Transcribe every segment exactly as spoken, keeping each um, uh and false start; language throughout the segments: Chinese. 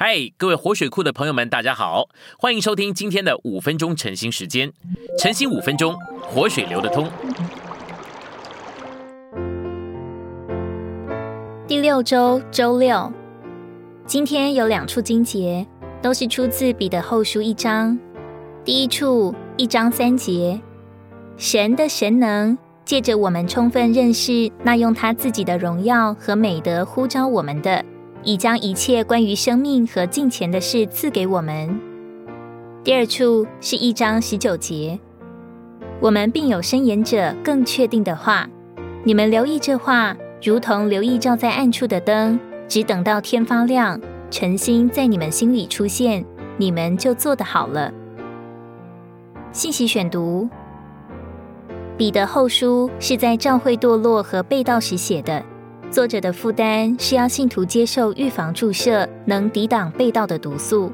嗨， hey, 各位活水库的朋友们，大家好，欢迎收听今天的五分钟晨兴时间。晨兴五分钟，活水流得通。第六周周六，今天有两处经节，都是出自彼得后书一章。第一处一章三节，神的神能借着我们充分认识那用他自己的荣耀和美德呼召我们的，已将一切关于生命和敬虔的事赐给我们。第二处是一章十九节，我们并有申言者更确定的话，你们留意这话，如同留意照在暗处的灯，只等到天发亮，晨星在你们心里出现，你们就做得好了。信息选读，彼得后书是在教会堕落和被盗时写的，作者的负担是要信徒接受预防注射，能抵挡被盗的毒素。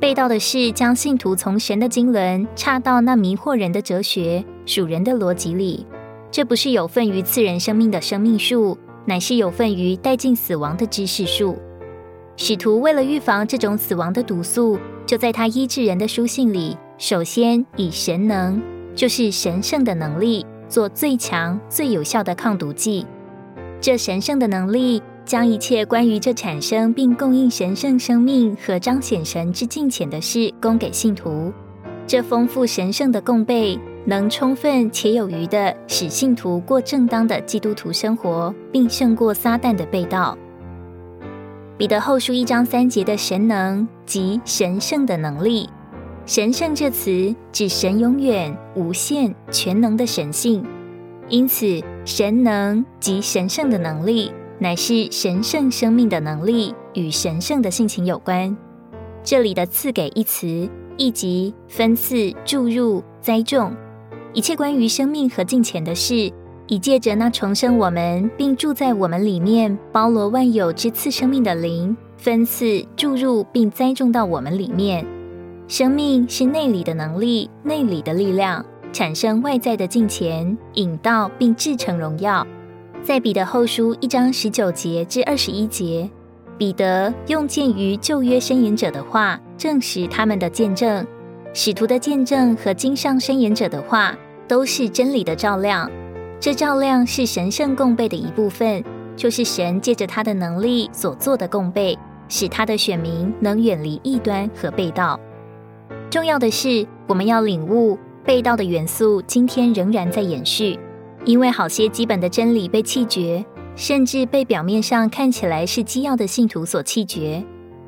被盗的是将信徒从神的经纶岔到那迷惑人的哲学、属人的逻辑里，这不是有份于赐人生命的生命树，乃是有份于带进死亡的知识树。使徒为了预防这种死亡的毒素，就在他医治人的书信里，首先以神能，就是神圣的能力，做最强最有效的抗毒剂。这神圣的能力将一切关于这产生并供应神圣生命和彰显神之敬虔的事供给信徒。这丰富神圣的供备，能充分且有余地使信徒过正当的基督徒生活，并胜过撒旦的被盗。彼得后书一章三节的神能及神圣的能力，神圣这词指神永远、无限、全能的神性，因此神能及神圣的能力乃是神圣生命的能力，与神圣的性情有关。这里的赐给一词，意即分赐、注入、栽种一切关于生命和敬虔的事，以借着那重生我们并住在我们里面、包罗万有之赐生命的灵，分赐、注入并栽种到我们里面。生命是内里的能力、内里的力量，产生外在的敬虔，引导并制成荣耀。在彼得后书一章十九节至二十一节，彼得用鉴于旧约申言者的话，证实他们的见证。使徒的见证和经上申言者的话，都是真理的照亮。这照亮是神圣供备的一部分，就是神借着他的能力所做的供备，使他的选民能远离异端和被盗。重要的是，我们要领悟被盗的元素今天仍然在延续，因为好些基本的真理被弃绝，甚至被表面上看起来是基要的信徒所弃绝。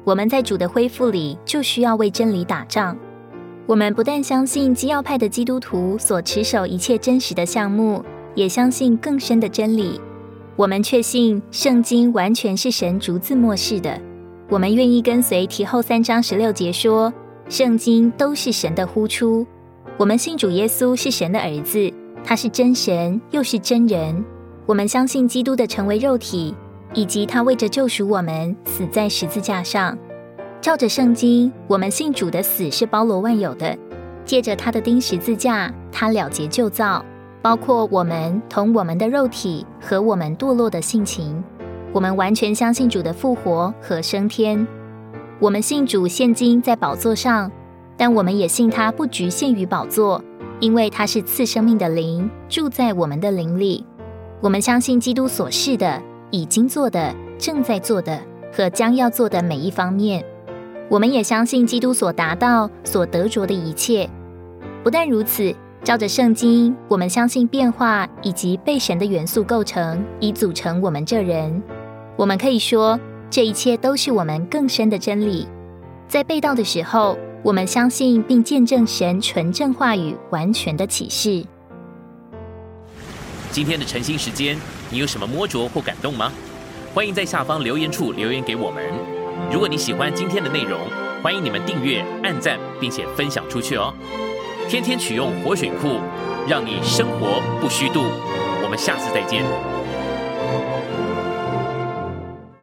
我们在主的恢复里就需要为真理打仗。我们不但相信基要派的基督徒所持守一切真实的项目，也相信更深的真理。我们确信圣经完全是神逐字默示的，我们愿意跟随提后三章十六节说，圣经都是神的呼出。我们信主耶稣是神的儿子，他是真神又是真人。我们相信基督的成为肉体，以及他为着救赎我们死在十字架上。照着圣经，我们信主的死是包罗万有的，借着他的钉十字架，他了结旧造，包括我们同我们的肉体和我们堕落的性情。我们完全相信主的复活和升天。我们信主现今在宝座上，但我们也信他不局限于宝座，因为他是赐生命的灵，住在我们的灵里。我们相信基督所示的、已经做的、正在做的和将要做的每一方面。我们也相信基督所达到、所得着的一切。不但如此，照着圣经，我们相信变化以及被神的元素构成，以组成我们这人。我们可以说这一切都是我们更深的真理。在被盗的时候，我们相信并见证神纯正话语完全的启示。今天的晨兴时间，你有什么摸着或感动吗？欢迎在下方留言处留言给我们。如果你喜欢今天的内容，欢迎你们订阅、按赞，并且分享出去哦。天天取用活水库，让你生活不虚度。我们下次再见。